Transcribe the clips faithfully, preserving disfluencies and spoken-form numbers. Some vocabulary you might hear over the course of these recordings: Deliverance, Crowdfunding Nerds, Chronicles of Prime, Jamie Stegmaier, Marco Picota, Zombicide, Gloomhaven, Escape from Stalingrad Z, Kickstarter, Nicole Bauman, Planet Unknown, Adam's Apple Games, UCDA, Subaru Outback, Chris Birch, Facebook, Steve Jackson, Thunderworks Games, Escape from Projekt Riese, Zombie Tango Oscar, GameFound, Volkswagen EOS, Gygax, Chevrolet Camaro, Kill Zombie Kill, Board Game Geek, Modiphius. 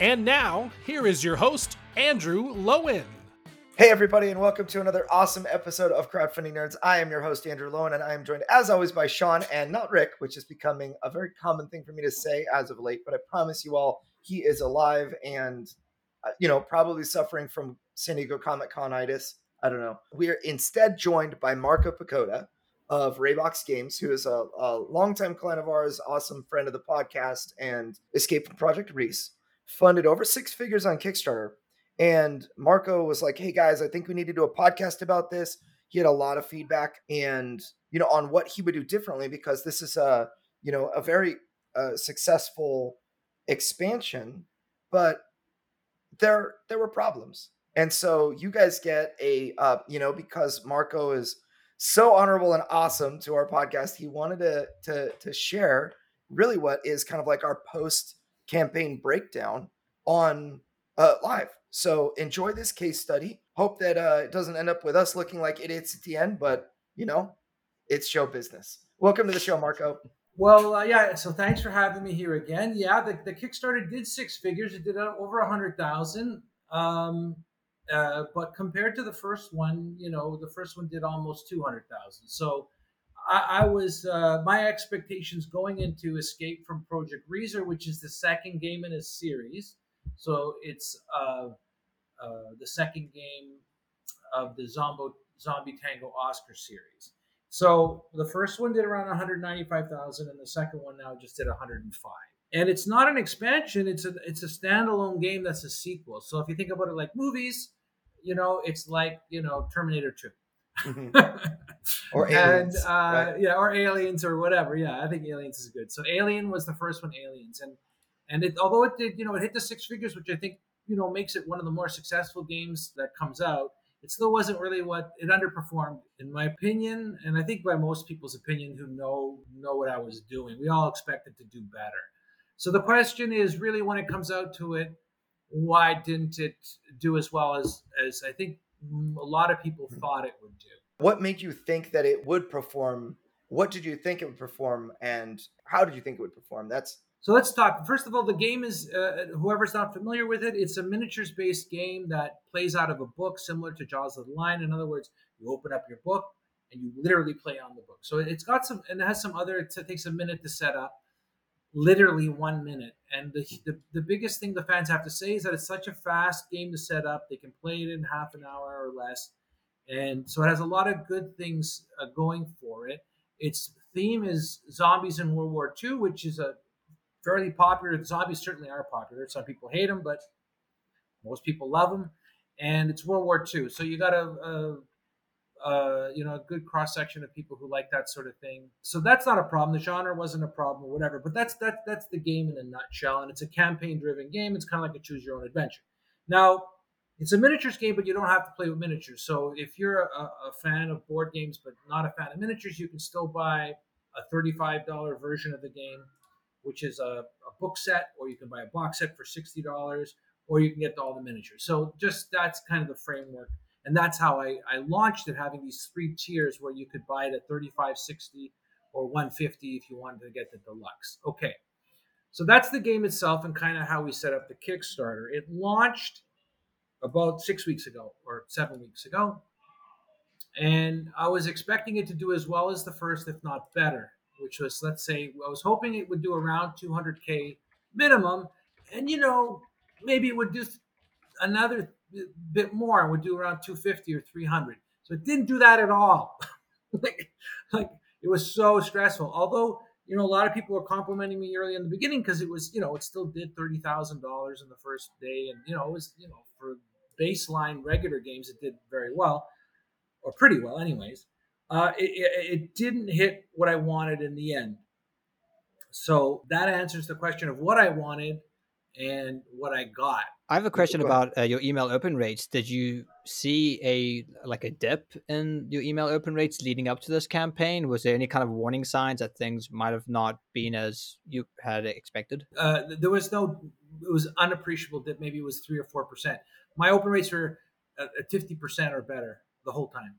And now, here is your host, Andrew Lowen. Hey everybody, and welcome to another awesome episode of Crowdfunding Nerds. I am your host, Andrew Lowen, and I am joined, as always, by Sean and not Rick, which is becoming a very common thing for me to say as of late, but I promise you all, he is alive and, you know, probably suffering from San Diego Comic-Con-itis. I don't know. We are instead joined by Marco Picota of Raybox Games, who is a, a longtime client of ours, awesome friend of the podcast, and Escape from Projekt Riese. Funded over six figures on Kickstarter. And Marco was like, hey guys, I think we need to do a podcast about this. He had a lot of feedback and, you know, on what he would do differently, because this is a, you know, a very uh, successful expansion, but there, there were problems. And so you guys get a, uh, you know, because Marco is so honorable and awesome to our podcast, he wanted to, to, to share really what is kind of like our post campaign breakdown on uh, live. So enjoy this case study. Hope that uh, it doesn't end up with us looking like idiots at the end, but you know, it's show business. Welcome to the show, Marco. Well, uh, yeah. So thanks for having me here again. Yeah, the, the Kickstarter did six figures. It did over a hundred thousand. Um, uh, but compared to the first one, you know, the first one did almost two hundred thousand. So I was uh, my expectations going into Escape from Projekt Riese, which is the second game in a series. So it's uh, uh, the second game of the Zombo, Zombie Tango Oscar series. So the first one did around one hundred ninety-five thousand, and the second one now just did one hundred five. And it's not an expansion; it's a it's a standalone game that's a sequel. So if you think about it like movies, you know, it's like you know Terminator two. or aliens, and, uh, right? yeah, or aliens, or whatever. Yeah, I think aliens is good. So Alien was the first one, aliens, and and it, although it did, you know, it hit the six figures, which I think you know makes it one of the more successful games that comes out. It still wasn't really what it underperformed, in my opinion, and I think by most people's opinion who know know what I was doing. We all expected to do better. So the question is really, when it comes out to it, why didn't it do as well as as I think a lot of people thought it would do? What made you think that it would perform? What did you think it would perform, and how did you think it would perform? That's so. Let's talk. First of all, the game is uh, whoever's not familiar with it, it's a miniatures-based game that plays out of a book, similar to Jaws of the Lion. In other words, you open up your book and you literally play on the book. So it's got some, and it has some other. It takes a minute to set up, literally one minute. And the, the the biggest thing the fans have to say is that it's such a fast game to set up. They can play it in half an hour or less. And so it has a lot of good things uh, going for it. Its theme is zombies in World War Two, which is a fairly popular. Zombies certainly are popular. Some people hate them, but most people love them. And it's World War Two. So you got a, a, a you know, a good cross-section of people who like that sort of thing. So that's not a problem. The genre wasn't a problem or whatever. But that's, that, that's the game in a nutshell. And it's a campaign-driven game. It's kind of like a choose-your-own-adventure. Now, it's a miniatures game, but you don't have to play with miniatures. So if you're a, a fan of board games, but not a fan of miniatures, you can still buy a thirty-five dollars version of the game, which is a, a book set, or you can buy a box set for sixty dollars, or you can get all the miniatures. So just that's kind of the framework. And that's how I, I launched it, having these three tiers where you could buy it at thirty-five dollars, sixty dollars, or one hundred fifty dollars if you wanted to get the deluxe. Okay. So that's the game itself and kind of how we set up the Kickstarter. It launched about six weeks ago or seven weeks ago. And I was expecting it to do as well as the first, if not better, which was, let's say, I was hoping it would do around two hundred K minimum. And, you know, maybe it would do another bit more and would do around two fifty or three hundred. So it didn't do that at all. like, like it was so stressful. Although, you know, a lot of people were complimenting me early in the beginning because it was, you know, it still did thirty thousand dollars in the first day. And, you know, it was, you know, for baseline regular games, it did very well, or pretty well anyways. Uh, it, it, it didn't hit what I wanted in the end. So that answers the question of what I wanted and what I got. I have a question about uh, your email open rates. Did you see a like a dip in your email open rates leading up to this campaign? Was there any kind of warning signs that things might have not been as you had expected? Uh, there was no, it was unappreciable dip. Maybe it was three or four percent. My open rates were at fifty percent or better the whole time.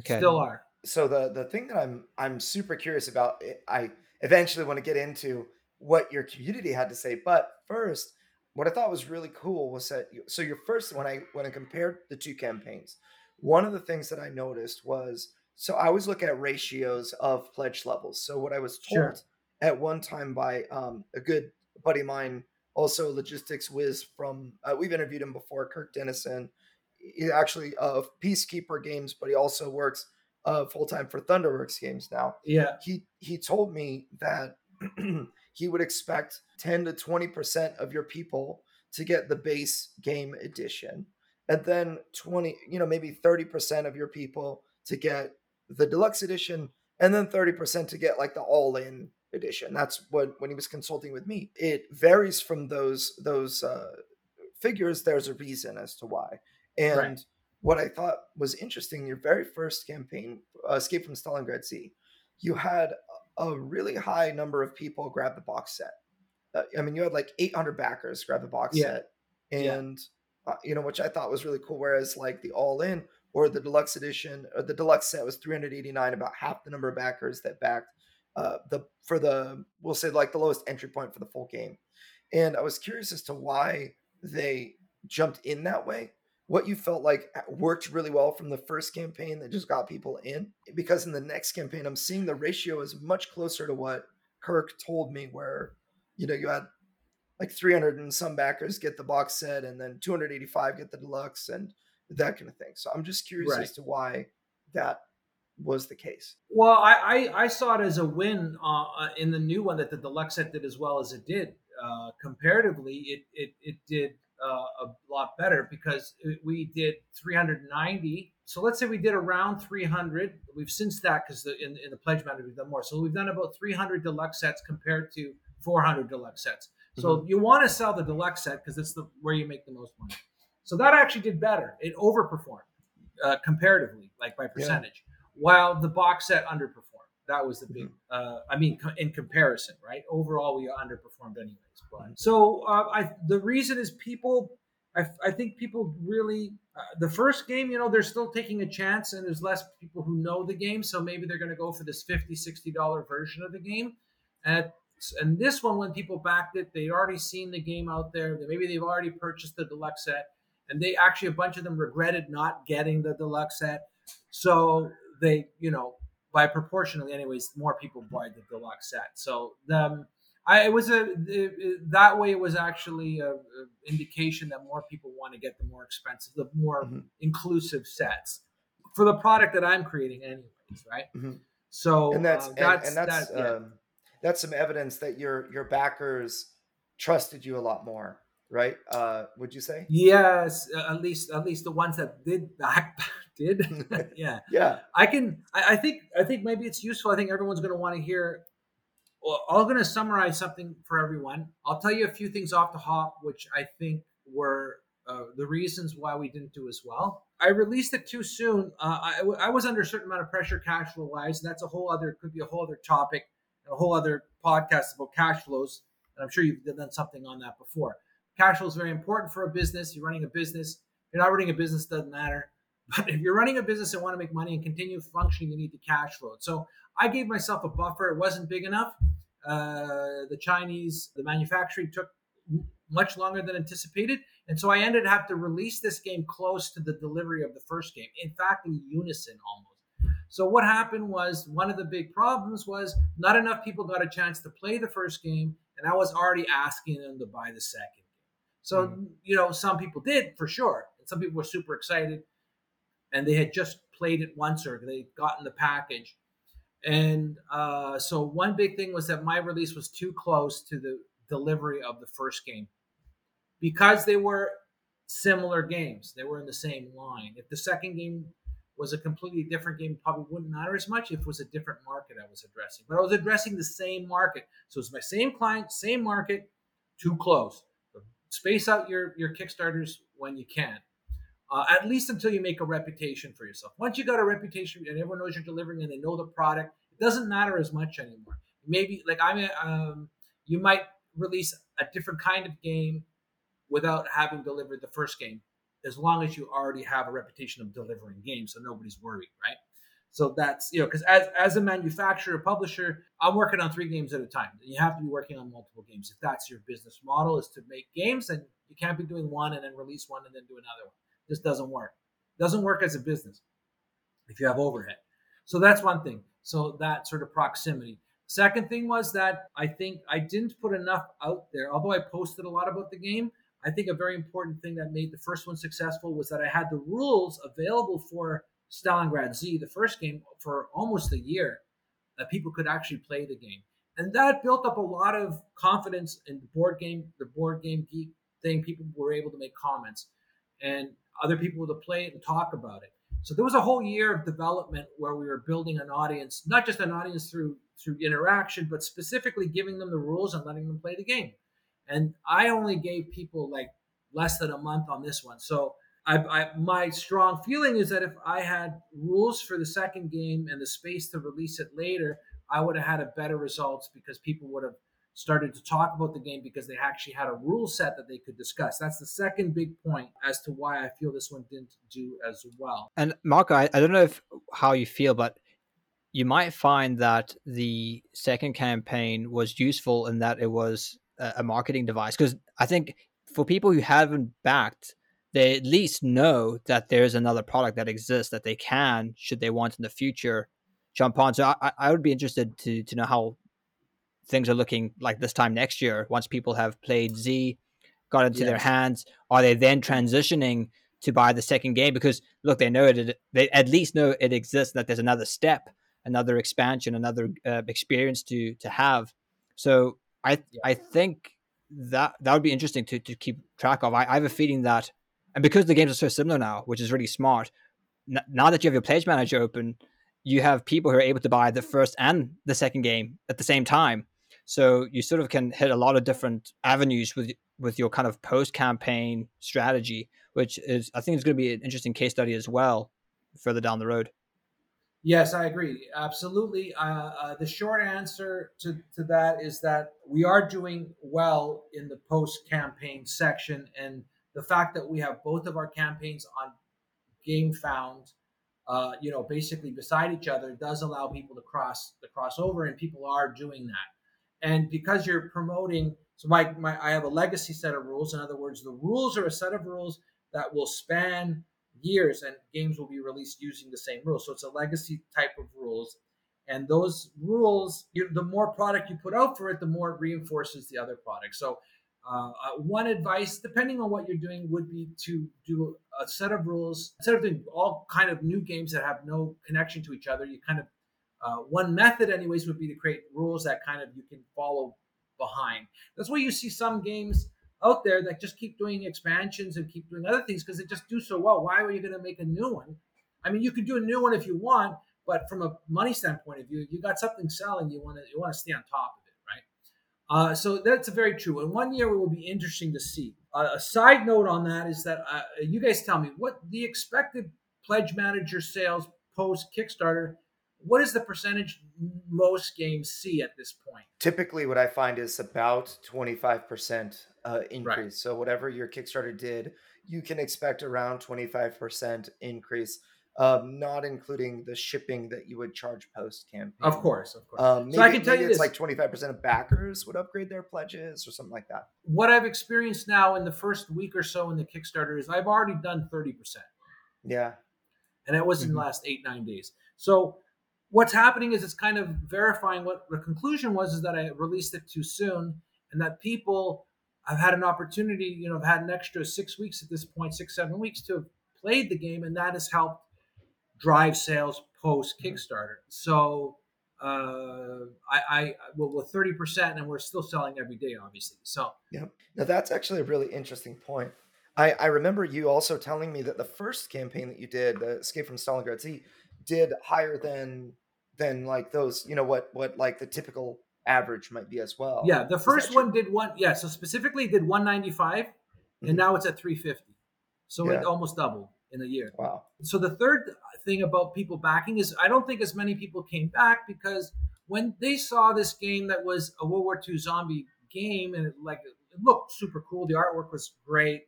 Okay, still are. So the the thing that I'm I'm super curious about. I eventually want to get into what your community had to say, but first, what I thought was really cool was that, so your first, when I, when I compared the two campaigns, one of the things that I noticed was, so I was looking at ratios of pledge levels. So what I was told sure. at one time by um, a good buddy of mine, also logistics whiz from, uh, we've interviewed him before, Kirk Dennison, he actually of uh, Peacekeeper Games, but he also works uh, full-time for Thunderworks Games now. Yeah. He, he told me that he would expect ten to twenty percent of your people to get the base game edition. And then twenty, you know, maybe thirty percent of your people to get the deluxe edition, and then thirty percent to get like the all-in edition. That's what, when he was consulting with me, it varies from those, those uh, figures. There's a reason as to why. And right. what I thought was interesting, your very first campaign, uh, Escape from Stalingrad Z, you had a really high number of people grab the box set. Uh, I mean, you had like eight hundred backers grab the box yeah. set. And, yeah. uh, you know, which I thought was really cool. Whereas like the all-in or the deluxe edition, or the deluxe set was three hundred eighty-nine, about half the number of backers that backed uh, the for the, we'll say like the lowest entry point for the full game. And I was curious as to why they jumped in that way. What you felt like worked really well from the first campaign that just got people in, because in the next campaign, I'm seeing the ratio is much closer to what Kirk told me, where, you know, you had like three hundred and some backers get the box set, and then two hundred eighty-five get the deluxe and that kind of thing. So I'm just curious right. as to why that was the case. Well, I, I, I saw it as a win uh, in the new one that the deluxe set did as well as it did. Uh, comparatively, it, it, it did Uh, a lot better, because we did three hundred ninety. So let's say we did around three hundred. We've since that, because in, in the pledge manager, we've done more. So we've done about three hundred deluxe sets compared to four hundred deluxe sets. So mm-hmm. you want to sell the deluxe set because it's the where you make the most money. So that actually did better. It overperformed uh, comparatively, like by percentage, yeah. while the box set underperformed. That was the big, uh, I mean, in comparison, right? Overall, we underperformed anyways. But so uh, I, the reason is people, I, I think people really, uh, the first game, you know, they're still taking a chance, and there's less people who know the game. So maybe they're going to go for this fifty dollars, sixty dollars version of the game. And, and this one, when people backed it, they'd already seen the game out there. Maybe they've already purchased the deluxe set. And they actually, a bunch of them regretted not getting the deluxe set. So they, you know, by proportionally, anyways, more people buy the deluxe set. So um, I, it was a it, that way. It was actually an indication that more people want to get the more expensive, the more mm-hmm. inclusive sets for the product that I'm creating, anyways, right? Mm-hmm. So and that's, uh, that's and, and that's that, yeah. um, that's some evidence that your your backers trusted you a lot more, right? Uh, would you say? Yes, at least at least the ones that did back. Did yeah yeah I can I, I think I think maybe it's useful. I think everyone's going to want to hear. Well, I'm going to summarize something for everyone. I'll tell you a few things off the hop which I think were uh, the reasons why we didn't do as well. I released it too soon. uh, I, I was under a certain amount of pressure cash flow wise, and that's a whole other could be a whole other topic and a whole other podcast about cash flows, and I'm sure you've done something on that before. Cash flow is very important for a business. You're running a business, you're not running a business, doesn't matter. But if you're running a business and want to make money and continue functioning, you need the cash flow. So I gave myself a buffer. It wasn't big enough. Uh, the Chinese, the manufacturing took much longer than anticipated. And so I ended up having to release this game close to the delivery of the first game. In fact, in unison almost. So what happened was, one of the big problems was not enough people got a chance to play the first game. And I was already asking them to buy the second game. So, mm. you know, some people did for sure. And some people were super excited. And they had just played it once, or they gotten the package. And uh, so one big thing was that my release was too close to the delivery of the first game, because they were similar games. They were in the same line. If the second game was a completely different game, it probably wouldn't matter as much if it was a different market I was addressing. But I was addressing the same market. So it's my same client, same market, too close. Space out your, your Kickstarters when you can. Uh, at least until you make a reputation for yourself. Once you got a reputation and everyone knows you're delivering and they know the product, it doesn't matter as much anymore. Maybe like I'm, um, you might release a different kind of game without having delivered the first game, as long as you already have a reputation of delivering games, so nobody's worried, right? So that's, you know, because as, as a manufacturer, publisher, I'm working on three games at a time. You have to be working on multiple games. If that's your business model is to make games, then you can't be doing one and then release one and then do another one. This doesn't work. It doesn't work as a business if you have overhead. So that's one thing. So that sort of proximity. Second thing was that I think I didn't put enough out there. Although I posted a lot about the game, I think a very important thing that made the first one successful was that I had the rules available for Stalingrad Z, the first game, for almost a year, that people could actually play the game. And that built up a lot of confidence in the board game, the board game geek thing. People were able to make comments and other people to play it and talk about it. So there was a whole year of development where we were building an audience, not just an audience through through interaction, but specifically giving them the rules and letting them play the game. And I only gave people like less than a month on this one. So I, I, my strong feeling is that if I had rules for the second game and the space to release it later, I would have had a better results because people would have started to talk about the game because they actually had a rule set that they could discuss. That's the second big point as to why I feel this one didn't do as well. And Marco, I, I don't know if how you feel, but you might find that the second campaign was useful in that it was a, a marketing device. Because I think for people who haven't backed, they at least know that there's another product that exists that they can, should they want in the future, jump on. So I, I would be interested to to know how things are looking like this time next year. Once people have played Z, got into yes. their hands, are they then transitioning to buy the second game? Because look, they know it, they at least know it exists, that there's another step, another expansion, another uh, experience to to have. So I yeah. I think that that would be interesting to, to keep track of. I, I have a feeling that, and because the games are so similar now, which is really smart, n- now that you have your pledge manager open, you have people who are able to buy the first and the second game at the same time. So you sort of can hit a lot of different avenues with with your kind of post-campaign strategy, which is, I think, is going to be an interesting case study as well further down the road. Yes, I agree. Absolutely. Uh, uh, the short answer to, to that is that we are doing well in the post-campaign section. And the fact that we have both of our campaigns on GameFound, uh, you know, basically beside each other, does allow people to cross the crossover, and people are doing that. And because you're promoting, so my, my I have a legacy set of rules. In other words, the rules are a set of rules that will span years, and games will be released using the same rules. So it's a legacy type of rules. And those rules, you, the more product you put out for it, the more it reinforces the other product. So uh, one advice, depending on what you're doing, would be to do a set of rules. Instead of doing all kind of new games that have no connection to each other, you kind of Uh, one method anyways would be to create rules that kind of you can follow behind. That's why you see some games out there that just keep doing expansions and keep doing other things because they just do so well. Why are you going to make a new one? I mean, you could do a new one if you want, but from a money standpoint of view, you got something selling, you want to you want to stay on top of it, right? Uh, so that's very true. And one year it will be interesting to see. Uh, a side note on that is that uh, you guys tell me what the expected pledge manager sales post Kickstarter. What is the percentage most games see at this point? Typically what I find is about twenty-five percent uh, increase. Right. So whatever your Kickstarter did, you can expect around twenty-five percent increase, um, not including the shipping that you would charge post-campaign. Of course, of course. Um, maybe, so I can tell you it's this. Like twenty-five percent of backers would upgrade their pledges or something like that. What I've experienced now in the first week or so in the Kickstarter is I've already done thirty percent. Yeah. And it was mm-hmm. in the last eight, nine days. So what's happening is it's kind of verifying what the conclusion was, is that I released it too soon, and that people have had an opportunity, you know, have had an extra six weeks at this point, six, seven weeks to have played the game. And that has helped drive sales post Kickstarter. So uh, I, I well, with thirty percent, and we're still selling every day, obviously. So yeah, now that's actually a really interesting point. I, I remember you also telling me that the first campaign that you did, the Escape from Stalingrad Z, did higher than than like those, you know, what what like the typical average might be as well. Yeah, the first one did one, yeah, so specifically did one ninety-five, mm-hmm. and now it's at three fifty. So yeah. It almost doubled in a year. Wow. So the third thing about people backing is I don't think as many people came back because when they saw this game that was a World War Two zombie game, and it, like, it looked super cool, the artwork was great,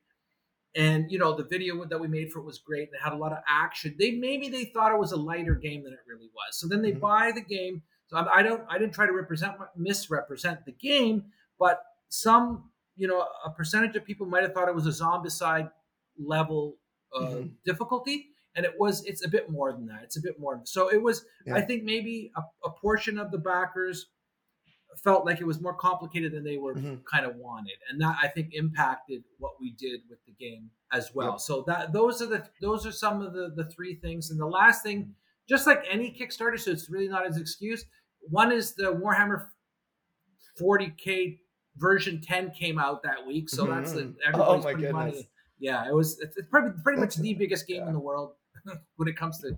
And, you know, the video that we made for it was great. They had a lot of action. They maybe they thought it was a lighter game than it really was. So then they mm-hmm. buy the game. So I, I don't I didn't try to represent misrepresent the game, but some, you know, a percentage of people might have thought it was a Zombicide level uh, mm-hmm. difficulty. And it was it's a bit more than that. It's a bit more. So it was yeah. I think maybe a, a portion of the backers felt like it was more complicated than they were mm-hmm. kind of wanted. And that, I think, impacted what we did with the game as well. Yep. So that those are the those are some of the, the three things. And the last thing, just like any Kickstarter, so it's really not an excuse. One is the Warhammer forty K version ten came out that week. So mm-hmm. that's the everybody's oh, pretty money. Yeah, it was it's, it's probably pretty much the biggest game yeah. in the world when it comes to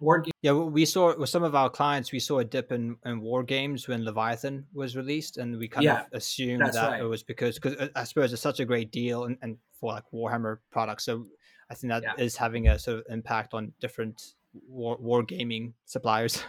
board games. Yeah, we saw with some of our clients, we saw a dip in, in war games when Leviathan was released, and we kind yeah, of assumed that right. it was because, because I suppose it's such a great deal and, and for like Warhammer products. So I think that yeah. is having a sort of impact on different war, war gaming suppliers.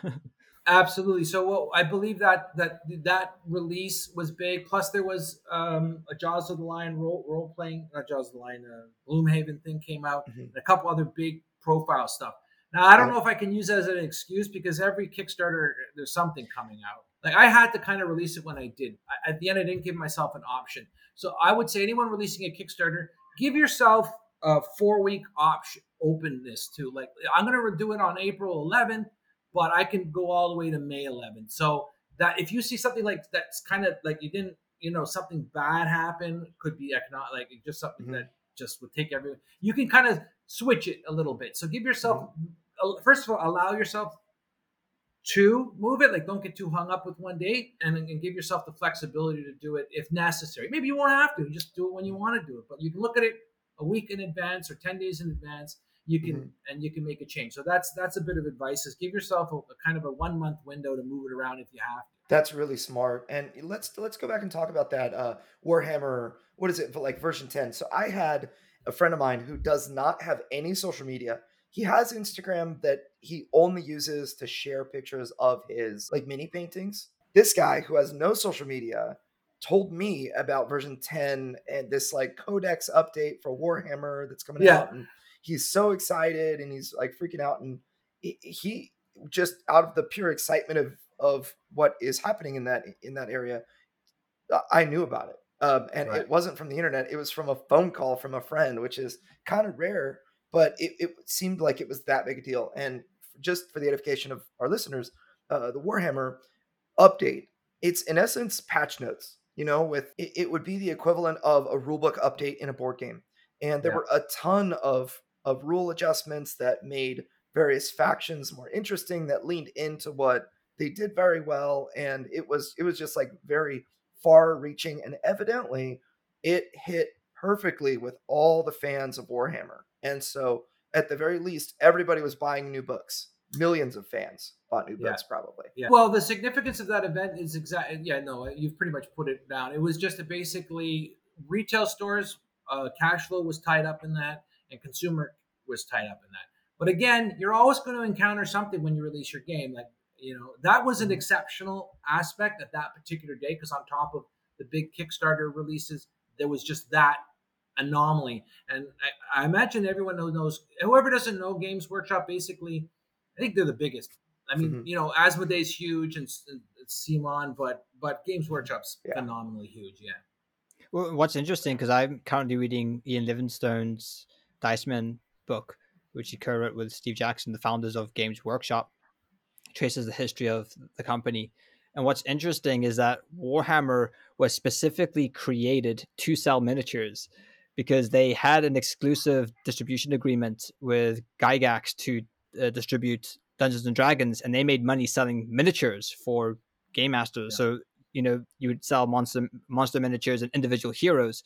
Absolutely. So well, I believe that that that release was big. Plus, there was um, a Jaws of the Lion role, role playing, not Jaws of the Lion, a Gloomhaven thing came out, mm-hmm. and a couple other big profile stuff. Now, I don't know if I can use that as an excuse because every Kickstarter, there's something coming out. Like I had to kind of release it when I did. I, at the end, I didn't give myself an option. So I would say anyone releasing a Kickstarter, give yourself a four-week option openness to like, I'm going to do it on April eleventh, but I can go all the way to May eleventh. So that if you see something like that's kind of like you didn't, you know, something bad happen, could be economic, like just something mm-hmm. that just would take everyone. You can kind of switch it a little bit. So give yourself, mm-hmm. first of all, allow yourself to move it. Like don't get too hung up with one date, and, and give yourself the flexibility to do it if necessary. Maybe you won't have to, you just do it when you want to do it, but you can look at it a week in advance or ten days in advance. You can, mm-hmm. and you can make a change. So that's, that's a bit of advice is give yourself a, a kind of a one month window to move it around if you have to. That's really smart. And let's, let's go back and talk about that uh, Warhammer. What is it? Like version ten. So I had a friend of mine who does not have any social media. He has Instagram that he only uses to share pictures of his like mini paintings. This guy who has no social media told me about version ten and this like codex update for Warhammer that's coming yeah. out. And he's so excited and he's like freaking out. And he just out of the pure excitement of, of what is happening in that, in that area, I knew about it. Um, and right. it wasn't from the internet. It was from a phone call from a friend, which is kind of rare, but it, it seemed like it was that big a deal. And just for the edification of our listeners, uh, the Warhammer update, it's in essence patch notes, you know, with it, it would be the equivalent of a rulebook update in a board game. And there yeah. were a ton of, of rule adjustments that made various factions more interesting, that leaned into what they did very well. And it was, it was just like very far reaching. And evidently it hit perfectly with all the fans of Warhammer. And so at the very least, everybody was buying new books. Millions of fans bought new yeah. books probably. Yeah. Well, the significance of that event is exactly, yeah, no, you've pretty much put it down. It was just a basically retail stores, uh, cash flow was tied up in that, and consumer was tied up in that. But again, you're always going to encounter something when you release your game. Like, you know, that was an exceptional aspect at that particular day because on top of the big Kickstarter releases, there was just that anomaly. And I, I imagine everyone knows, whoever doesn't know Games Workshop, basically, I think they're the biggest. I mean, mm-hmm. you know, Asmodee's huge and, and C M O N, but but Games Workshop's yeah. phenomenally huge, yeah. Well, what's interesting, because I'm currently reading Ian Livingstone's Dice Men book, which he co-wrote with Steve Jackson, the founders of Games Workshop, traces the history of the company. And what's interesting is that Warhammer was specifically created to sell miniatures because they had an exclusive distribution agreement with Gygax to uh, distribute Dungeons and Dragons, and they made money selling miniatures for Game Masters. Yeah. So, you know, you would sell monster monster miniatures and individual heroes,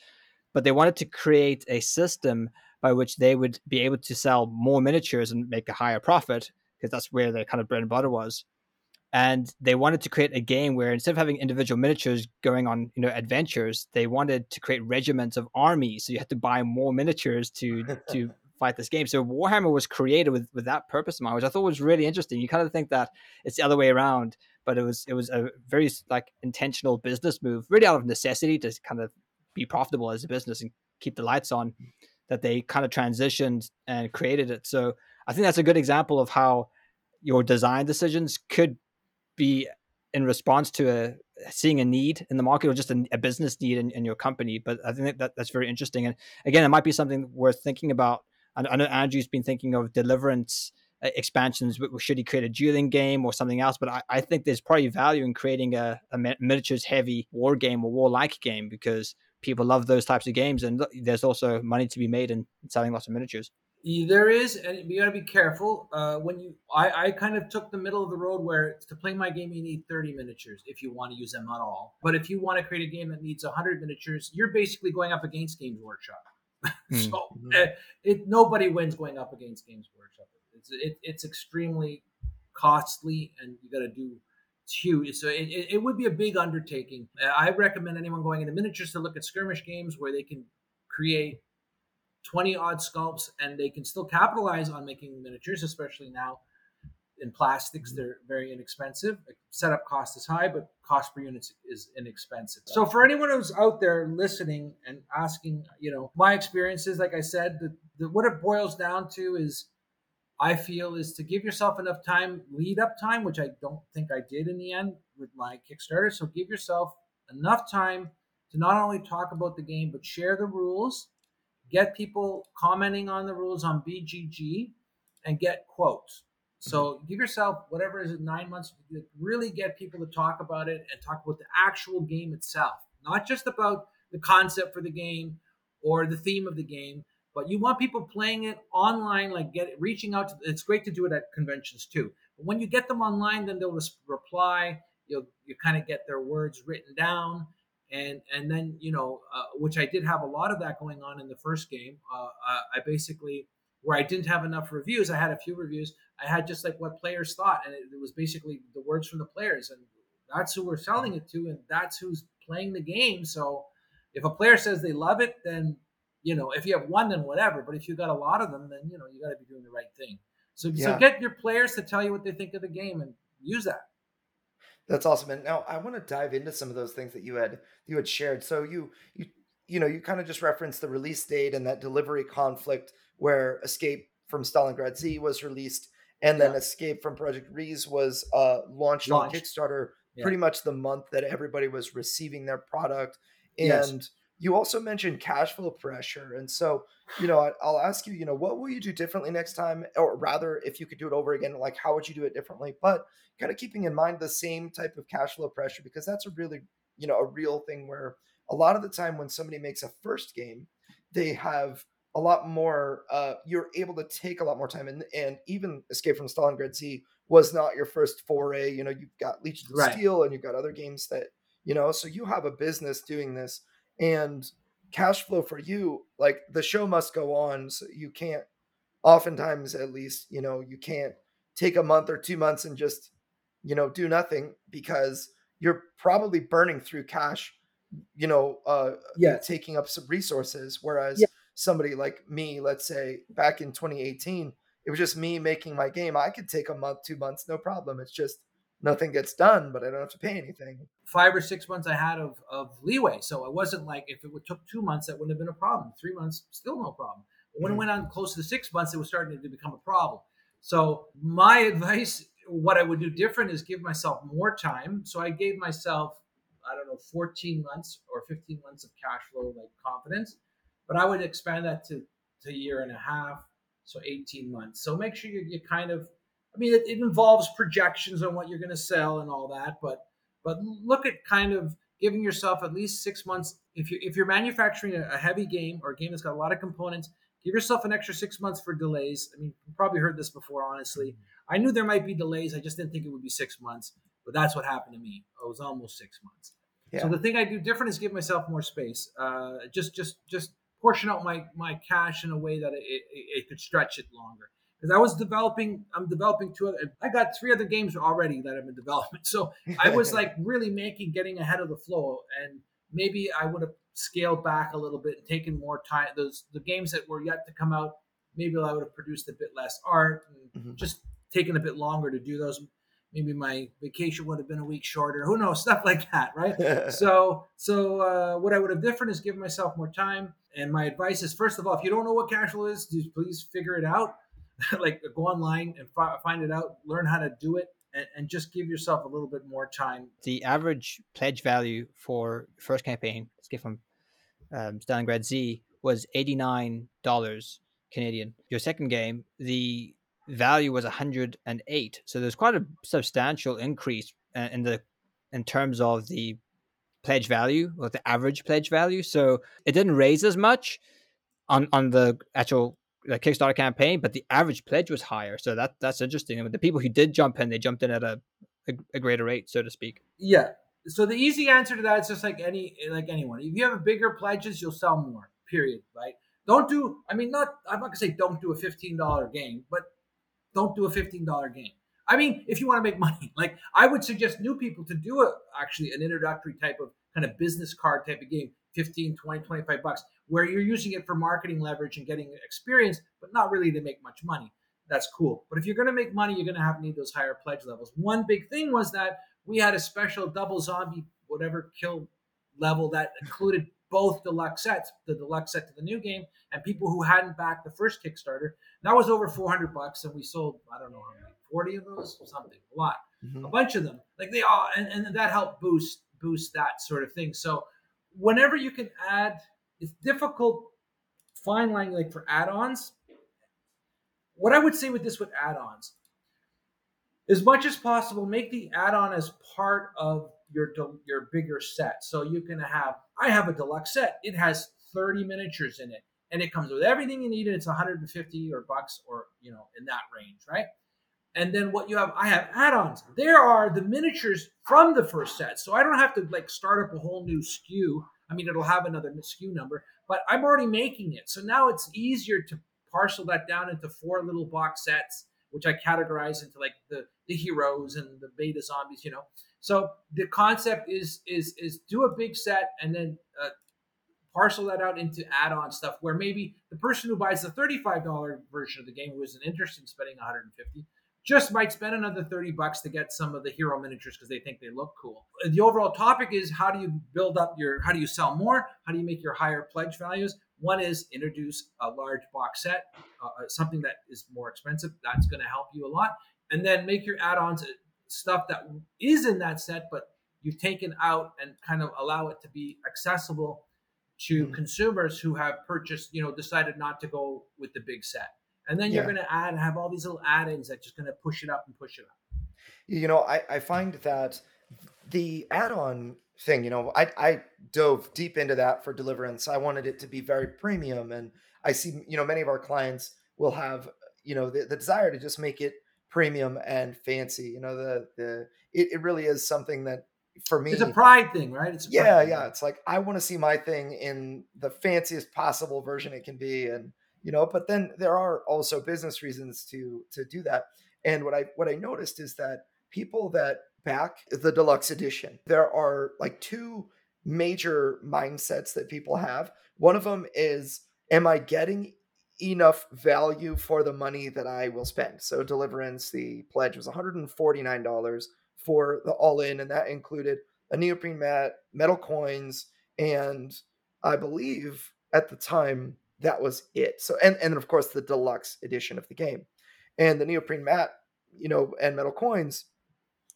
but they wanted to create a system by which they would be able to sell more miniatures and make a higher profit, because that's where their kind of bread and butter was. And they wanted to create a game where instead of having individual miniatures going on, you know, adventures, they wanted to create regiments of armies. So you had to buy more miniatures to to fight this game. So Warhammer was created with, with that purpose in mind, which I thought was really interesting. You kind of think that it's the other way around, but it was it was a very like intentional business move, really out of necessity to kind of be profitable as a business and keep the lights on. that they kind of transitioned and created it. So I think that's a good example of how your design decisions could be in response to a, seeing a need in the market or just a, a business need in, in your company. But I think that that's very interesting. And again, it might be something worth thinking about. I, I know Andrew's been thinking of Deliverance expansions. Should he create a dueling game or something else? But I, I think there's probably value in creating a, a miniatures heavy war game or warlike game, because people love those types of games, and there's also money to be made in selling lots of miniatures. There is, and you got to be careful. Uh, when you, I, I kind of took the middle of the road where to play my game, you need thirty miniatures if you want to use them at all. But if you want to create a game that needs one hundred miniatures, you're basically going up against Games Workshop. Mm. so uh, it, nobody wins going up against Games Workshop. It's it, it's extremely costly, and you got to do it's huge. So it, it, it would be a big undertaking. I recommend anyone going into miniatures to look at skirmish games where they can create twenty odd sculpts, and they can still capitalize on making miniatures, especially now in plastics. They're very inexpensive. Setup cost is high, but cost per unit is inexpensive. So for anyone who's out there listening and asking, you know, my experiences, like I said, the, the, what it boils down to is, I feel, is to give yourself enough time, lead up time, which I don't think I did in the end with my Kickstarter. So give yourself enough time to not only talk about the game, but share the rules. Get people commenting on the rules on B G G and get quotes. So give yourself whatever is it, nine months, really get people to talk about it and talk about the actual game itself, not just about the concept for the game or the theme of the game, but you want people playing it online, like get reaching out to, it's great to do it at conventions too. But when you get them online, then they'll res- reply, you'll, you kind of get their words written down. And and then, you know, uh, which I did have a lot of that going on in the first game. Uh, I basically, where I didn't have enough reviews, I had a few reviews. I had just like what players thought. And it, it was basically the words from the players. And that's who we're selling it to. And that's who's playing the game. So if a player says they love it, then, you know, if you have one, then whatever. But if you got a lot of them, then, you know, you got to be doing the right thing. So, yeah. so get your players to tell you what they think of the game and use that. That's awesome. And now I want to dive into some of those things that you had you had shared. So you you you know, you kind of just referenced the release date and that delivery conflict where Escape from Stalingrad Z was released, and then yeah. Escape from Projekt Riese was uh, launched, launched on Kickstarter yeah. pretty much the month that everybody was receiving their product. And yes. you also mentioned cash flow pressure. And so, you know, I, I'll ask you, you know, what will you do differently next time? Or rather, if you could do it over again, like how would you do it differently? But kind of keeping in mind the same type of cash flow pressure, because that's a really, you know, a real thing where a lot of the time when somebody makes a first game, they have a lot more, uh, you're able to take a lot more time. And, and even Escape from Stalingrad Z was not your first foray. You know, you've got Leech of the right. Steel, and you've got other games that, you know, so you have a business doing this. And cash flow for you, like the show must go on. So you can't, oftentimes at least, you know, you can't take a month or two months and just, you know, do nothing, because you're probably burning through cash, you know, uh, yeah. taking up some resources. Whereas yeah. somebody like me, let's say back in twenty eighteen, it was just me making my game. I could take a month, two months, no problem. It's just nothing gets done, but I don't have to pay anything. Five or six months I had of, of leeway. So it wasn't like if it took two months, that wouldn't have been a problem. Three months, still no problem. When mm. it went on close to six months, it was starting to become a problem. So my advice, what I would do different is give myself more time. So I gave myself, I don't know, fourteen months or fifteen months of cash flow, like confidence, but I would expand that to, to a year and a half. So eighteen months. So make sure you, you kind of, I mean, it, it involves projections on what you're going to sell and all that, but but look at kind of giving yourself at least six months. If you if you're manufacturing a, a heavy game or a game that's got a lot of components, give yourself an extra six months for delays. I mean, you probably heard this before, honestly. Mm-hmm. I knew there might be delays. I just didn't think it would be six months, but that's what happened to me. It was almost six months. Yeah. So the thing I do different is give myself more space. Uh, just just just portion out my my cash in a way that it, it, it could stretch it longer. Because I was developing, I'm developing two other, I got three other games already that I'm in development. So I was like really making, getting ahead of the flow. And maybe I would have scaled back a little bit and taken more time. Those, the games that were yet to come out, maybe I would have produced a bit less art and mm-hmm. just taken a bit longer to do those. Maybe my vacation would have been a week shorter. Who knows? Stuff like that, right? so so uh, what I would have different is given myself more time. And my advice is, first of all, if you don't know what cash flow is, please figure it out. Like, go online and fi- find it out, learn how to do it, and, and just give yourself a little bit more time. The average pledge value for first campaign, Escape from um, Stalingrad Z, was eighty-nine dollars Canadian. Your second game, the value was one hundred eight. So there's quite a substantial increase in the in terms of the pledge value, or the average pledge value. So it didn't raise as much on, on the actual the Kickstarter campaign, but the average pledge was higher. So that that's interesting. I mean, the people who did jump in, they jumped in at a, a, a greater rate, so to speak. Yeah. So the easy answer to that is just like any like anyone. If you have bigger pledges, you'll sell more, period, right? Don't do, I mean, not, I'm not going to say don't do a fifteen dollars game, but don't do a fifteen dollars game. I mean, if you want to make money, like I would suggest new people to do a, actually an introductory type of kind of business card type of game, fifteen, twenty, twenty-five bucks, where you're using it for marketing leverage and getting experience, but not really to make much money. That's cool. But if you're going to make money, you're going to have need those higher pledge levels. One big thing was that we had a special double zombie, whatever kill level that included both deluxe sets, the deluxe set to the new game, and people who hadn't backed the first Kickstarter. That was over four hundred bucks, and we sold, I don't know how many, forty of those or something, a lot, mm-hmm. a bunch of them. Like they all, and, and that helped boost boost that sort of thing. So whenever you can add, it's difficult fine line like for add-ons. What I would say with this with add-ons, as much as possible, make the add-on as part of your your bigger set. So you can have, I have a deluxe set. It has thirty miniatures in it, and it comes with everything you need, and it's one hundred fifty or bucks or, you know, in that range, right? And then what you have, I have add-ons. There are the miniatures from the first set. So I don't have to like start up a whole new S K U. I mean, it'll have another S K U number, but I'm already making it. So now it's easier to parcel that down into four little box sets, which I categorize into like the, the heroes and the beta zombies, you know. So the concept is is is do a big set and then uh, parcel that out into add-on stuff where maybe the person who buys the thirty-five dollars version of the game, who isn't interested in spending one hundred fifty dollars, just might spend another thirty bucks to get some of the hero miniatures because they think they look cool. The overall topic is how do you build up your, how do you sell more? How do you make your higher pledge values? One is introduce a large box set, uh, something that is more expensive. That's going to help you a lot. And then make your add-ons stuff that is in that set, but you've taken out and kind of allow it to be accessible to mm-hmm. consumers who have purchased, you know, decided not to go with the big set. And then you're yeah. going to add, have all these little add-ins that just going to push it up and push it up. You know, I, I find that the add-on thing, you know, I, I dove deep into that for Deliverance. I wanted it to be very premium. And I see, you know, many of our clients will have, you know, the, the desire to just make it premium and fancy. You know, the, the, it, it really is something that for me, it's a pride thing, right? It's a yeah. Pride yeah. Thing. It's like, I want to see my thing in the fanciest possible version it can be. And, you know, but then there are also business reasons to to do that. And what I what I noticed is that people that back the deluxe edition, there are like two major mindsets that people have. One of them is, am I getting enough value for the money that I will spend? So Deliverance, the pledge was one hundred forty-nine dollars for the all-in, and that included a neoprene mat, metal coins, and I believe at the time, that was it. So, and, and of course the deluxe edition of the game, and the neoprene mat, you know, and metal coins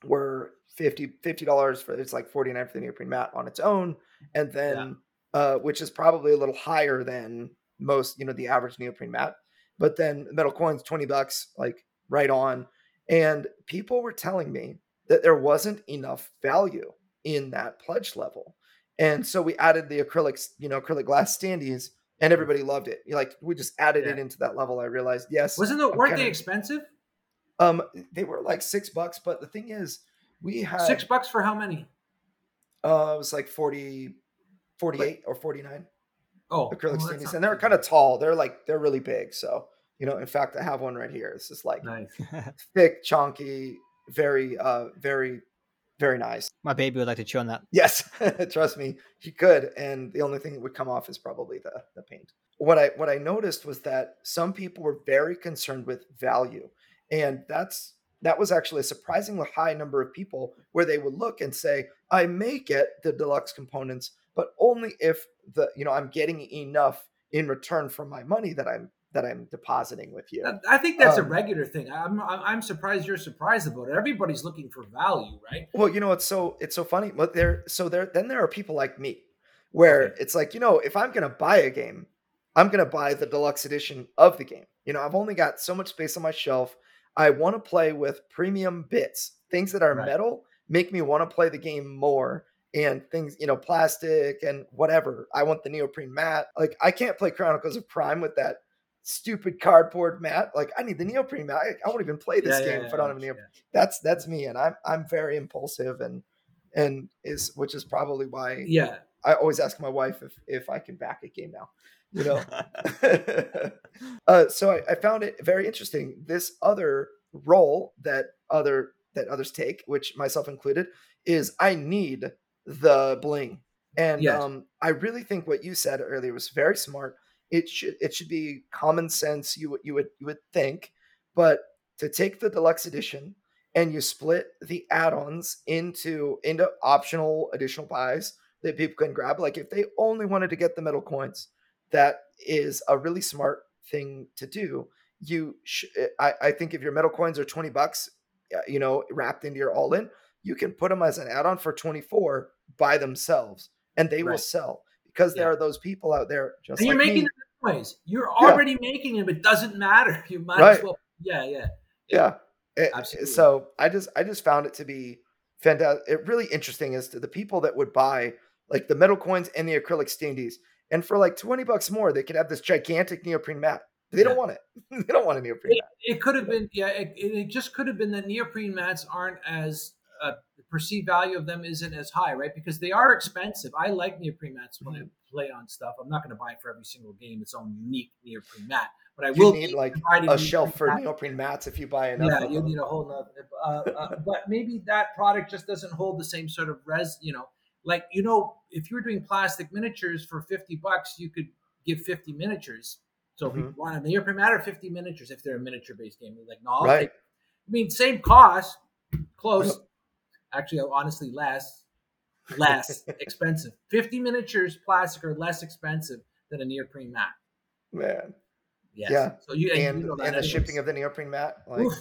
were fifty dollars for, it's like forty-nine dollars for the neoprene mat on its own. And then, yeah. uh, which is probably a little higher than most, you know, the average neoprene mat, but then metal coins, twenty bucks, like right on. And people were telling me that there wasn't enough value in that pledge level. And so we added the acrylics, you know, acrylic glass standees, and everybody loved it. Like, we just added yeah. it into that level. I realized, yes. Wasn't it, weren't kinda, they expensive? Um, they were like six bucks. But the thing is, we had six bucks for how many? Uh, it was like forty, forty-eight what? Or forty-nine. Oh, acrylic well, standees, and they're kind of tall. They're like, they're really big. So, you know, in fact, I have one right here. It's just like nice. Thick, chunky, very, uh, very, very nice. My baby would like to chew on that. Yes, trust me, he could. And the only thing that would come off is probably the, the paint. What I what I noticed was that some people were very concerned with value. And that's that was actually a surprisingly high number of people where they would look and say, I may get the deluxe components, but only if the, you know, I'm getting enough in return for my money that I'm, that I'm depositing with you. I think that's um, a regular thing. I'm, I'm surprised you're surprised about it. Everybody's looking for value, right? Well, you know, it's so, it's so funny, but there, so there, then there are people like me where okay. it's like, you know, if I'm going to buy a game, I'm going to buy the deluxe edition of the game. You know, I've only got so much space on my shelf. I want to play with premium bits, things that are right. metal make me want to play the game more, and things, you know, plastic and whatever. I want the neoprene mat. Like, I can't play Chronicles of Prime with that stupid cardboard mat. Like, I need the neoprene mat. I, I won't even play this yeah, game yeah, if I don't yeah, have a neoprene. Yeah. That's that's me, and I'm I'm very impulsive, and and is which is probably why yeah. I always ask my wife if if I can back a game now, you know. uh, so I, I found it very interesting. This other role that other that others take, which myself included, is I need the bling, and yes. um, I really think what you said earlier was very smart. It should it should be common sense. You you would you would think, but to take the deluxe edition and you split the add-ons into into optional additional buys that people can grab. Like, if they only wanted to get the metal coins, that is a really smart thing to do. You sh- I I think if your metal coins are twenty bucks, you know, wrapped into your all-in, you can put them as an add-on for twenty-four by themselves, and they right. will sell. Because yeah. there are those people out there just and like you're making me. Them anyways. You're yeah. already making them. It doesn't matter. You might right. as well. Yeah, yeah, yeah. yeah. Absolutely. It, so I just, I just found it to be fantastic. It really interesting as to the people that would buy like the metal coins and the acrylic standees, and for like twenty bucks more, they could have this gigantic neoprene mat. They yeah. don't want it. They don't want a neoprene it, mat. It could have been. Yeah, it, it just could have been that neoprene mats aren't as. Uh, the perceived value of them isn't as high, right? Because they are expensive. I like neoprene mats when mm-hmm. I play on stuff. I'm not going to buy it for every single game. It's own unique neoprene mat, but I you will need like a shelf for mat. Neoprene mats if you buy enough. Yeah, you need a whole nother. Uh, uh, but maybe that product just doesn't hold the same sort of res. You know, like you know, if you were doing plastic miniatures for fifty bucks, you could give fifty miniatures. So mm-hmm. if you want a neoprene mat or fifty miniatures, if they're a miniature-based game, like no, right. take, I mean, same cost, close. Actually, honestly, less, less expensive. fifty miniatures plastic are less expensive than a neoprene mat. Man. Yes. Yeah. So you And, and, you know and the shipping of the neoprene mat. Like, Oof.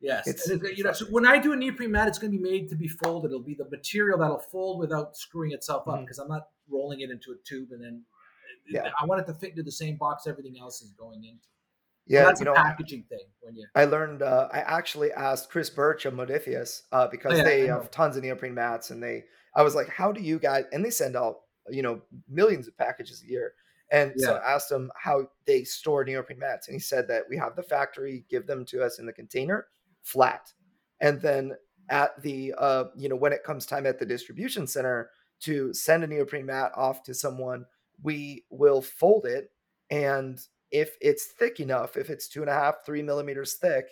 Yes. It's, and it, you know, so when I do a neoprene mat, it's going to be made to be folded. It'll be the material that'll fold without screwing itself up because mm-hmm. I'm not rolling it into a tube. And then yeah. I want it to fit into the same box everything else is going into. Yeah, so that's you a know, packaging thing. When you, I learned. Uh, I actually asked Chris Birch of Modiphius uh, because yeah, they have tons of neoprene mats, and they. I was like, "How do you guys?" And they send out you know millions of packages a year, and yeah. so I asked him how they store neoprene mats, and he said that we have the factory give them to us in the container, flat, and then at the uh, you know when it comes time at the distribution center to send a neoprene mat off to someone, we will fold it and. If it's thick enough, if it's two and a half, three millimeters thick,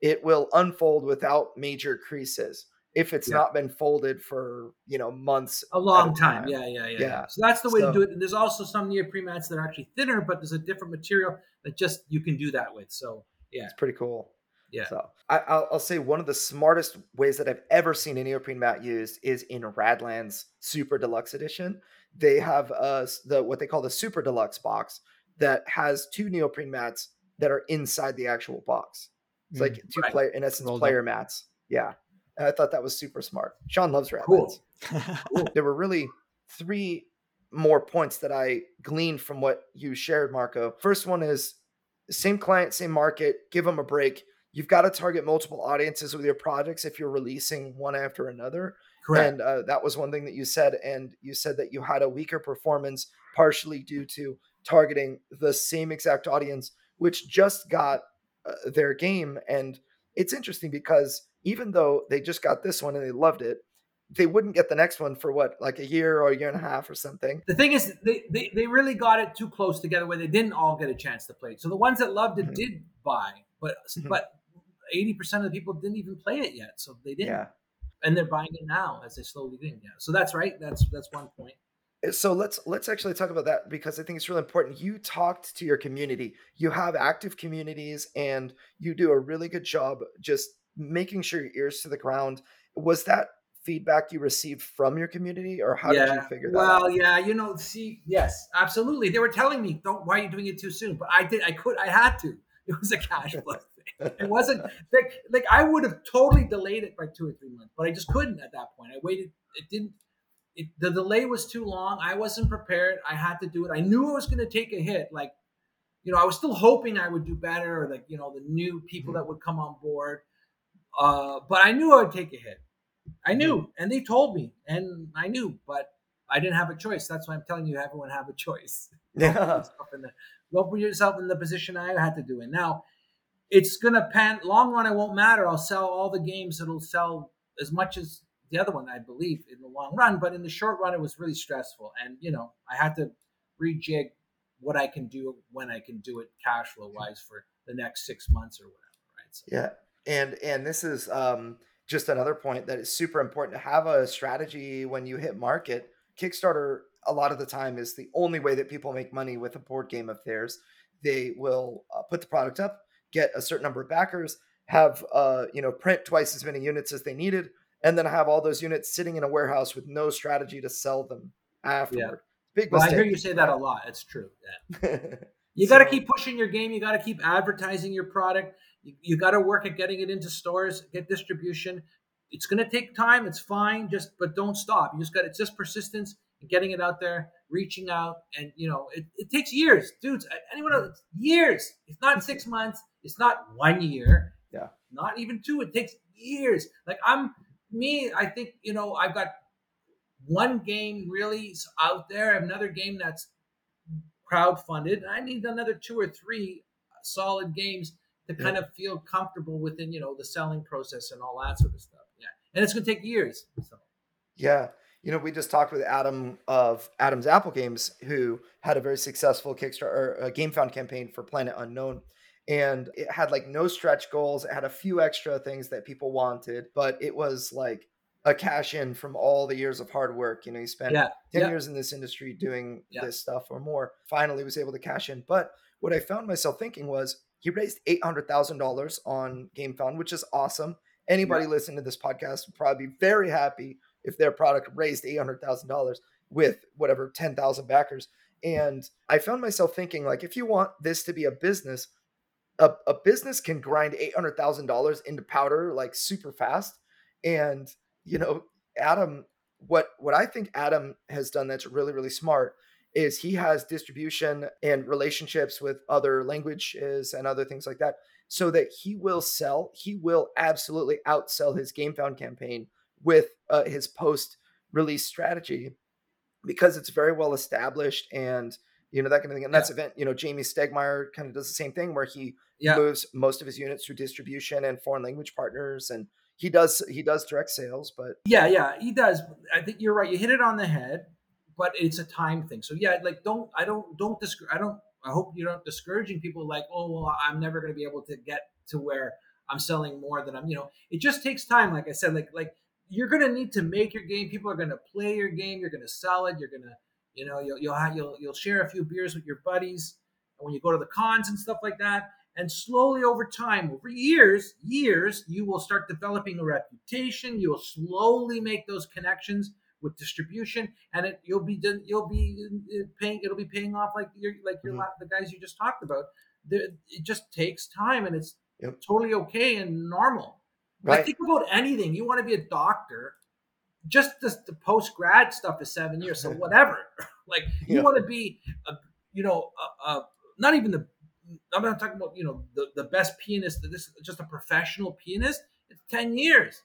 it will unfold without major creases. If it's yeah. not been folded for, you know, months. A long time. time. Yeah, yeah, yeah, yeah. So that's the way so, to do it. And there's also some neoprene mats that are actually thinner, but there's a different material that just you can do that with. So, yeah. It's pretty cool. Yeah. So I, I'll, I'll say one of the smartest ways that I've ever seen a neoprene mat used is in Radlands Super Deluxe Edition. They have uh, the what they call the Super Deluxe box. That has two neoprene mats that are inside the actual box. It's like two right. player, in essence, Rolled player up. Mats. Yeah. And I thought that was super smart. Sean loves Radlands. Cool. cool. There were really three more points that I gleaned from what you shared, Marco. First one is same client, same market, give them a break. You've got to target multiple audiences with your projects if you're releasing one after another. Correct. And uh, that was one thing that you said. And you said that you had a weaker performance partially due to targeting the same exact audience, which just got uh, their game. And it's interesting because even though they just got this one and they loved it, they wouldn't get the next one for what, like a year or a year and a half or something. The thing is, they, they, they really got it too close together where they didn't all get a chance to play it. So the ones that loved it mm-hmm. did buy, but mm-hmm. but eighty percent of the people didn't even play it yet. So they didn't. Yeah. And they're buying it now as they slowly did. Yeah. So that's right. That's that's one point. So let's let's actually talk about that because I think it's really important. You talked to your community. You have active communities and you do a really good job just making sure your ears to the ground. Was that feedback you received from your community, or how yeah. did you figure that well, out? Well, yeah, you know, see, yes, absolutely. They were telling me, "Don't, why are you doing it too soon?" But I did, I could, I had to. It was a cash flow thing. It wasn't like, like I would have totally delayed it by two or three months, but I just couldn't at that point. I waited. It didn't, it, the delay was too long. I wasn't prepared. I had to do it. I knew I was going to take a hit. Like, you know, I was still hoping I would do better, or like, you know, the new people mm-hmm. that would come on board. Uh, but I knew I would take a hit. I knew, and they told me, and I knew, but I didn't have a choice. That's why I'm telling you, everyone have a choice. Yeah. Don't put yourself in the, don't put yourself in the position I had to do it. Now, it's going to pan, long run, it won't matter. I'll sell all the games. It'll sell as much as the other one, I believe, in the long run. But in the short run, it was really stressful. And, you know, I had to rejig what I can do when I can do it cash flow-wise for the next six months or whatever, right? So, yeah. And and this is um, just another point that is super important to have a strategy when you hit market. Kickstarter, a lot of the time, is the only way that people make money with a board game of theirs. They will uh, put the product up, get a certain number of backers, have uh, you know print twice as many units as they needed, and then have all those units sitting in a warehouse with no strategy to sell them afterward. Yeah. Big well, mistake. I hear you say that a lot. It's true. Yeah. You so, got to keep pushing your game. You got to keep advertising your product. You, you got to work at getting it into stores, get distribution. It's going to take time. It's fine. Just, but don't stop. You just got, it's just persistence and getting it out there, reaching out. And, you know, it, it takes years, dudes. Anyone else, years. It's not six months. It's not one year. Yeah. Not even two. It takes years. Like I'm me. I think, you know, I've got one game really out there. Another game that's crowdfunded. I need another two or three solid games to kind yeah. of feel comfortable within, you know, the selling process and all that sort of stuff. Yeah. And it's going to take years. So. Yeah. You know, we just talked with Adam of Adam's Apple Games, who had a very successful Kickstarter uh, GameFound campaign for Planet Unknown. And it had like no stretch goals. It had a few extra things that people wanted, but it was like a cash in from all the years of hard work. You know, he spent yeah, ten yeah. years in this industry doing yeah. this stuff or more, finally was able to cash in. But what I found myself thinking was he raised eight hundred thousand dollars on GameFound, which is awesome. Anybody yeah. listening to this podcast would probably be very happy if their product raised eight hundred thousand dollars with whatever, ten thousand backers. And I found myself thinking, like, if you want this to be a business, a, a business can grind eight hundred thousand dollars into powder, like super fast. And you know, Adam, what, what I think Adam has done that's really, really smart is he has distribution and relationships with other languages and other things like that, so that he will sell, he will absolutely outsell his GameFound campaign with uh, his post-release strategy, because it's very well established and, you know, that kind of thing. And yeah. that's event, you know, Jamie Stegmaier kind of does the same thing where he yeah. moves most of his units through distribution and foreign language partners, and He does he does direct sales, but yeah, yeah, he does. I think you're right. You hit it on the head, but it's a time thing. So yeah, like don't I don't don't discourage I don't I hope you're not discouraging people like, oh well, I'm never gonna be able to get to where I'm selling more than I'm, you know, it just takes time. Like I said, like like you're gonna need to make your game, people are gonna play your game, you're gonna sell it, you're gonna, you know, you'll you'll have, you'll you'll share a few beers with your buddies and when you go to the cons and stuff like that. And slowly over time, over years, years, you will start developing a reputation. You will slowly make those connections with distribution, and it, you'll be you'll be paying. It'll be paying off like you're like your mm-hmm. the guys you just talked about. It just takes time, and it's yep. totally okay and normal. Right. Like think about anything. You want to be a doctor. Just the, the post grad stuff is seven years, so whatever. Like you yeah. want to be a, you know, a, a, not even the. I'm not talking about, you know, the, the best pianist, this just a professional pianist, it's ten years.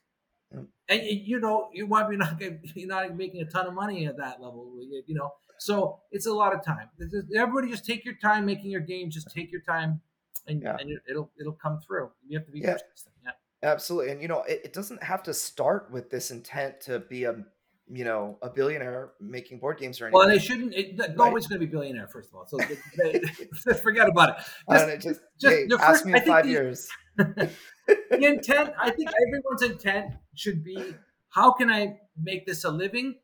Yeah. And, you know, you want to not you're not making a ton of money at that level, you know. So it's a lot of time. Everybody just take your time making your games. Just take your time and, yeah. and it'll it'll come through. You have to be yeah. persistent. Yeah, absolutely. And, you know, it, it doesn't have to start with this intent to be a, you know, a billionaire making board games or anything. Well, they shouldn't, it, right. nobody's going to be billionaire, first of all. So they, just forget about it. Just, know, just, just hey, first, ask me in I five the, years. The intent, I think everyone's intent should be, how can I make this a living?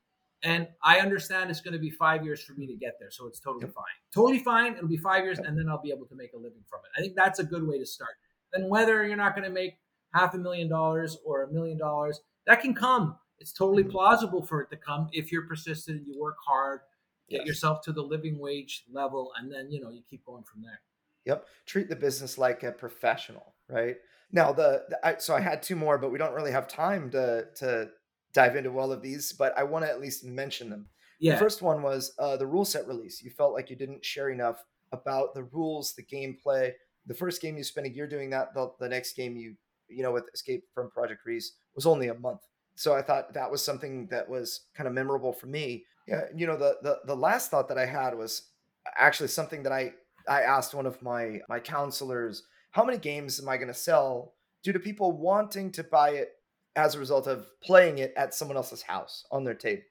And I understand it's going to be five years for me to get there. So it's totally yep. fine. Totally fine. It'll be five years yep. and then I'll be able to make a living from it. I think that's a good way to start. Then whether you're not going to make half a million dollars or a million dollars, that can come. it's totally plausible for it to come if you're persistent and you work hard, get yes. yourself to the living wage level, and then, you know, you keep going from there. Yep. Treat the business like a professional, right? Now, the, the I, so I had two more, but we don't really have time to to dive into all of these, but I want to at least mention them. Yeah. The first one was uh, the rule set release. You felt like you didn't share enough about the rules, the gameplay. The first game you spent a year doing that, the, the next game you, you know, with Escape from Projekt Riese was only a month. So I thought that was something that was kind of memorable for me. Yeah, you know, the, the the last thought that I had was actually something that I, I asked one of my, my counselors, how many games am I going to sell due to people wanting to buy it as a result of playing it at someone else's house on their table?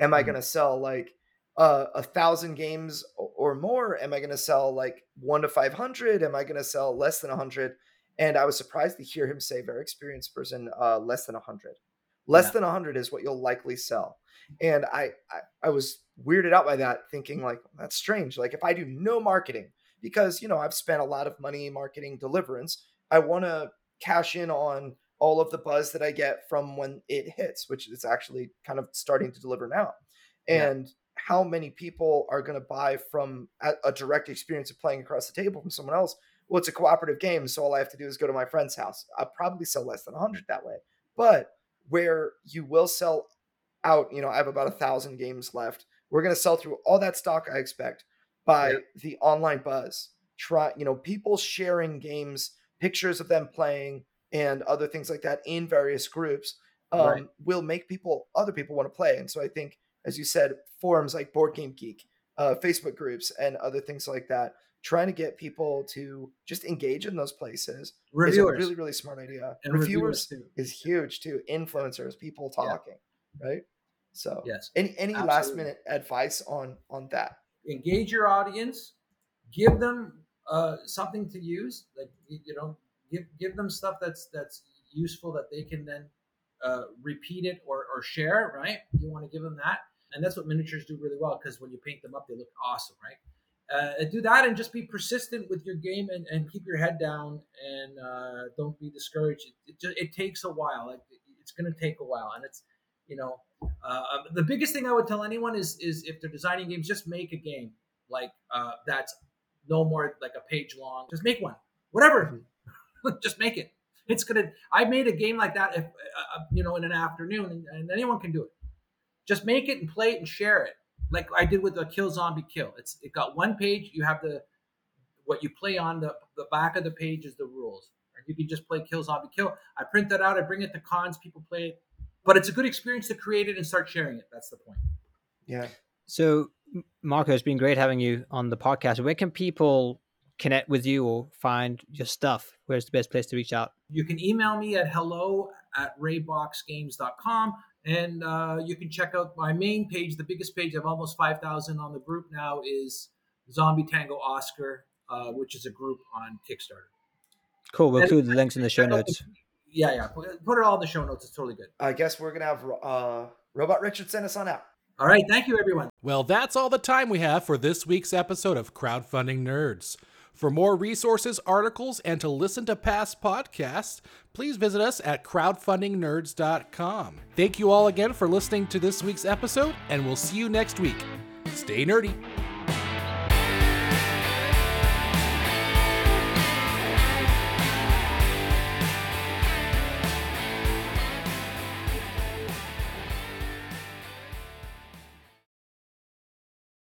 Am I going to sell like uh, a thousand games or more? Am I going to sell like one to five hundred? Am I going to sell less than a hundred? And I was surprised to hear him say, very experienced person, uh, less than a hundred. Less yeah. than a hundred is what you'll likely sell. And I, I, I was weirded out by that, thinking like, that's strange. Like if I do no marketing, because, you know, I've spent a lot of money marketing Deliverance, I want to cash in on all of the buzz that I get from when it hits, which is actually kind of starting to deliver now. And yeah. how many people are going to buy from a, a direct experience of playing across the table from someone else? Well, it's a cooperative game, so all I have to do is go to my friend's house. I'll probably sell less than a hundred that way. But where you will sell out, you know, I have about a thousand games left. We're going to sell through all that stock, I expect, by yeah. the online buzz. Try, you know, people sharing games, pictures of them playing, and other things like that in various groups um, right. will make people, other people want to play. And so I think, as you said, forums like Board Game Geek, uh, Facebook groups, and other things like that, trying to get people to just engage in those places reviewers. is a really, really smart idea. And reviewers, reviewers is huge too. Influencers, people talking, yeah. right? So yes. any, any last minute advice on, on that? Engage your audience, give them uh, something to use. Like, you know, Give give them stuff that's that's useful that they can then uh, repeat it or, or share, right? You want to give them that. And that's what miniatures do really well, because when you paint them up, they look awesome, right? Uh, do that and just be persistent with your game and, and keep your head down and uh, don't be discouraged. It, it, just, it takes a while. Like, it's going to take a while. And it's, you know, uh, the biggest thing I would tell anyone is, is if they're designing games, just make a game like uh, that's no more like a page long. Just make one, whatever. Mm-hmm. Just make it. It's gonna. I made a game like that, if, uh, you know, in an afternoon, and, and anyone can do it. Just make it and play it and share it, like I did with the Kill Zombie Kill. It's it got one page. You have the what you play on the the back of the page is the rules, and you can just play Kill Zombie Kill. I print that out. I bring it to cons. People play it, but it's a good experience to create it and start sharing it. That's the point. Yeah. So, Marco, it's been great having you on the podcast. Where can people connect with you or find your stuff? Where's the best place to reach out? You can email me at hello at raybox games dot com, and uh, you can check out my main page. The biggest page, I have almost five thousand on the group now, is Zombie Tango Oscar, uh, which is a group on Kickstarter. Cool. We'll and include the links in the show notes. Yeah, yeah. Put it all in the show notes. It's totally good. I guess we're going to have uh, Robot Richard send us on out. All right. Thank you, everyone. Well, that's all the time we have for this week's episode of Crowdfunding Nerds. For more resources, articles, and to listen to past podcasts, please visit us at crowdfunding nerds dot com. Thank you all again for listening to this week's episode, and we'll see you next week. Stay nerdy.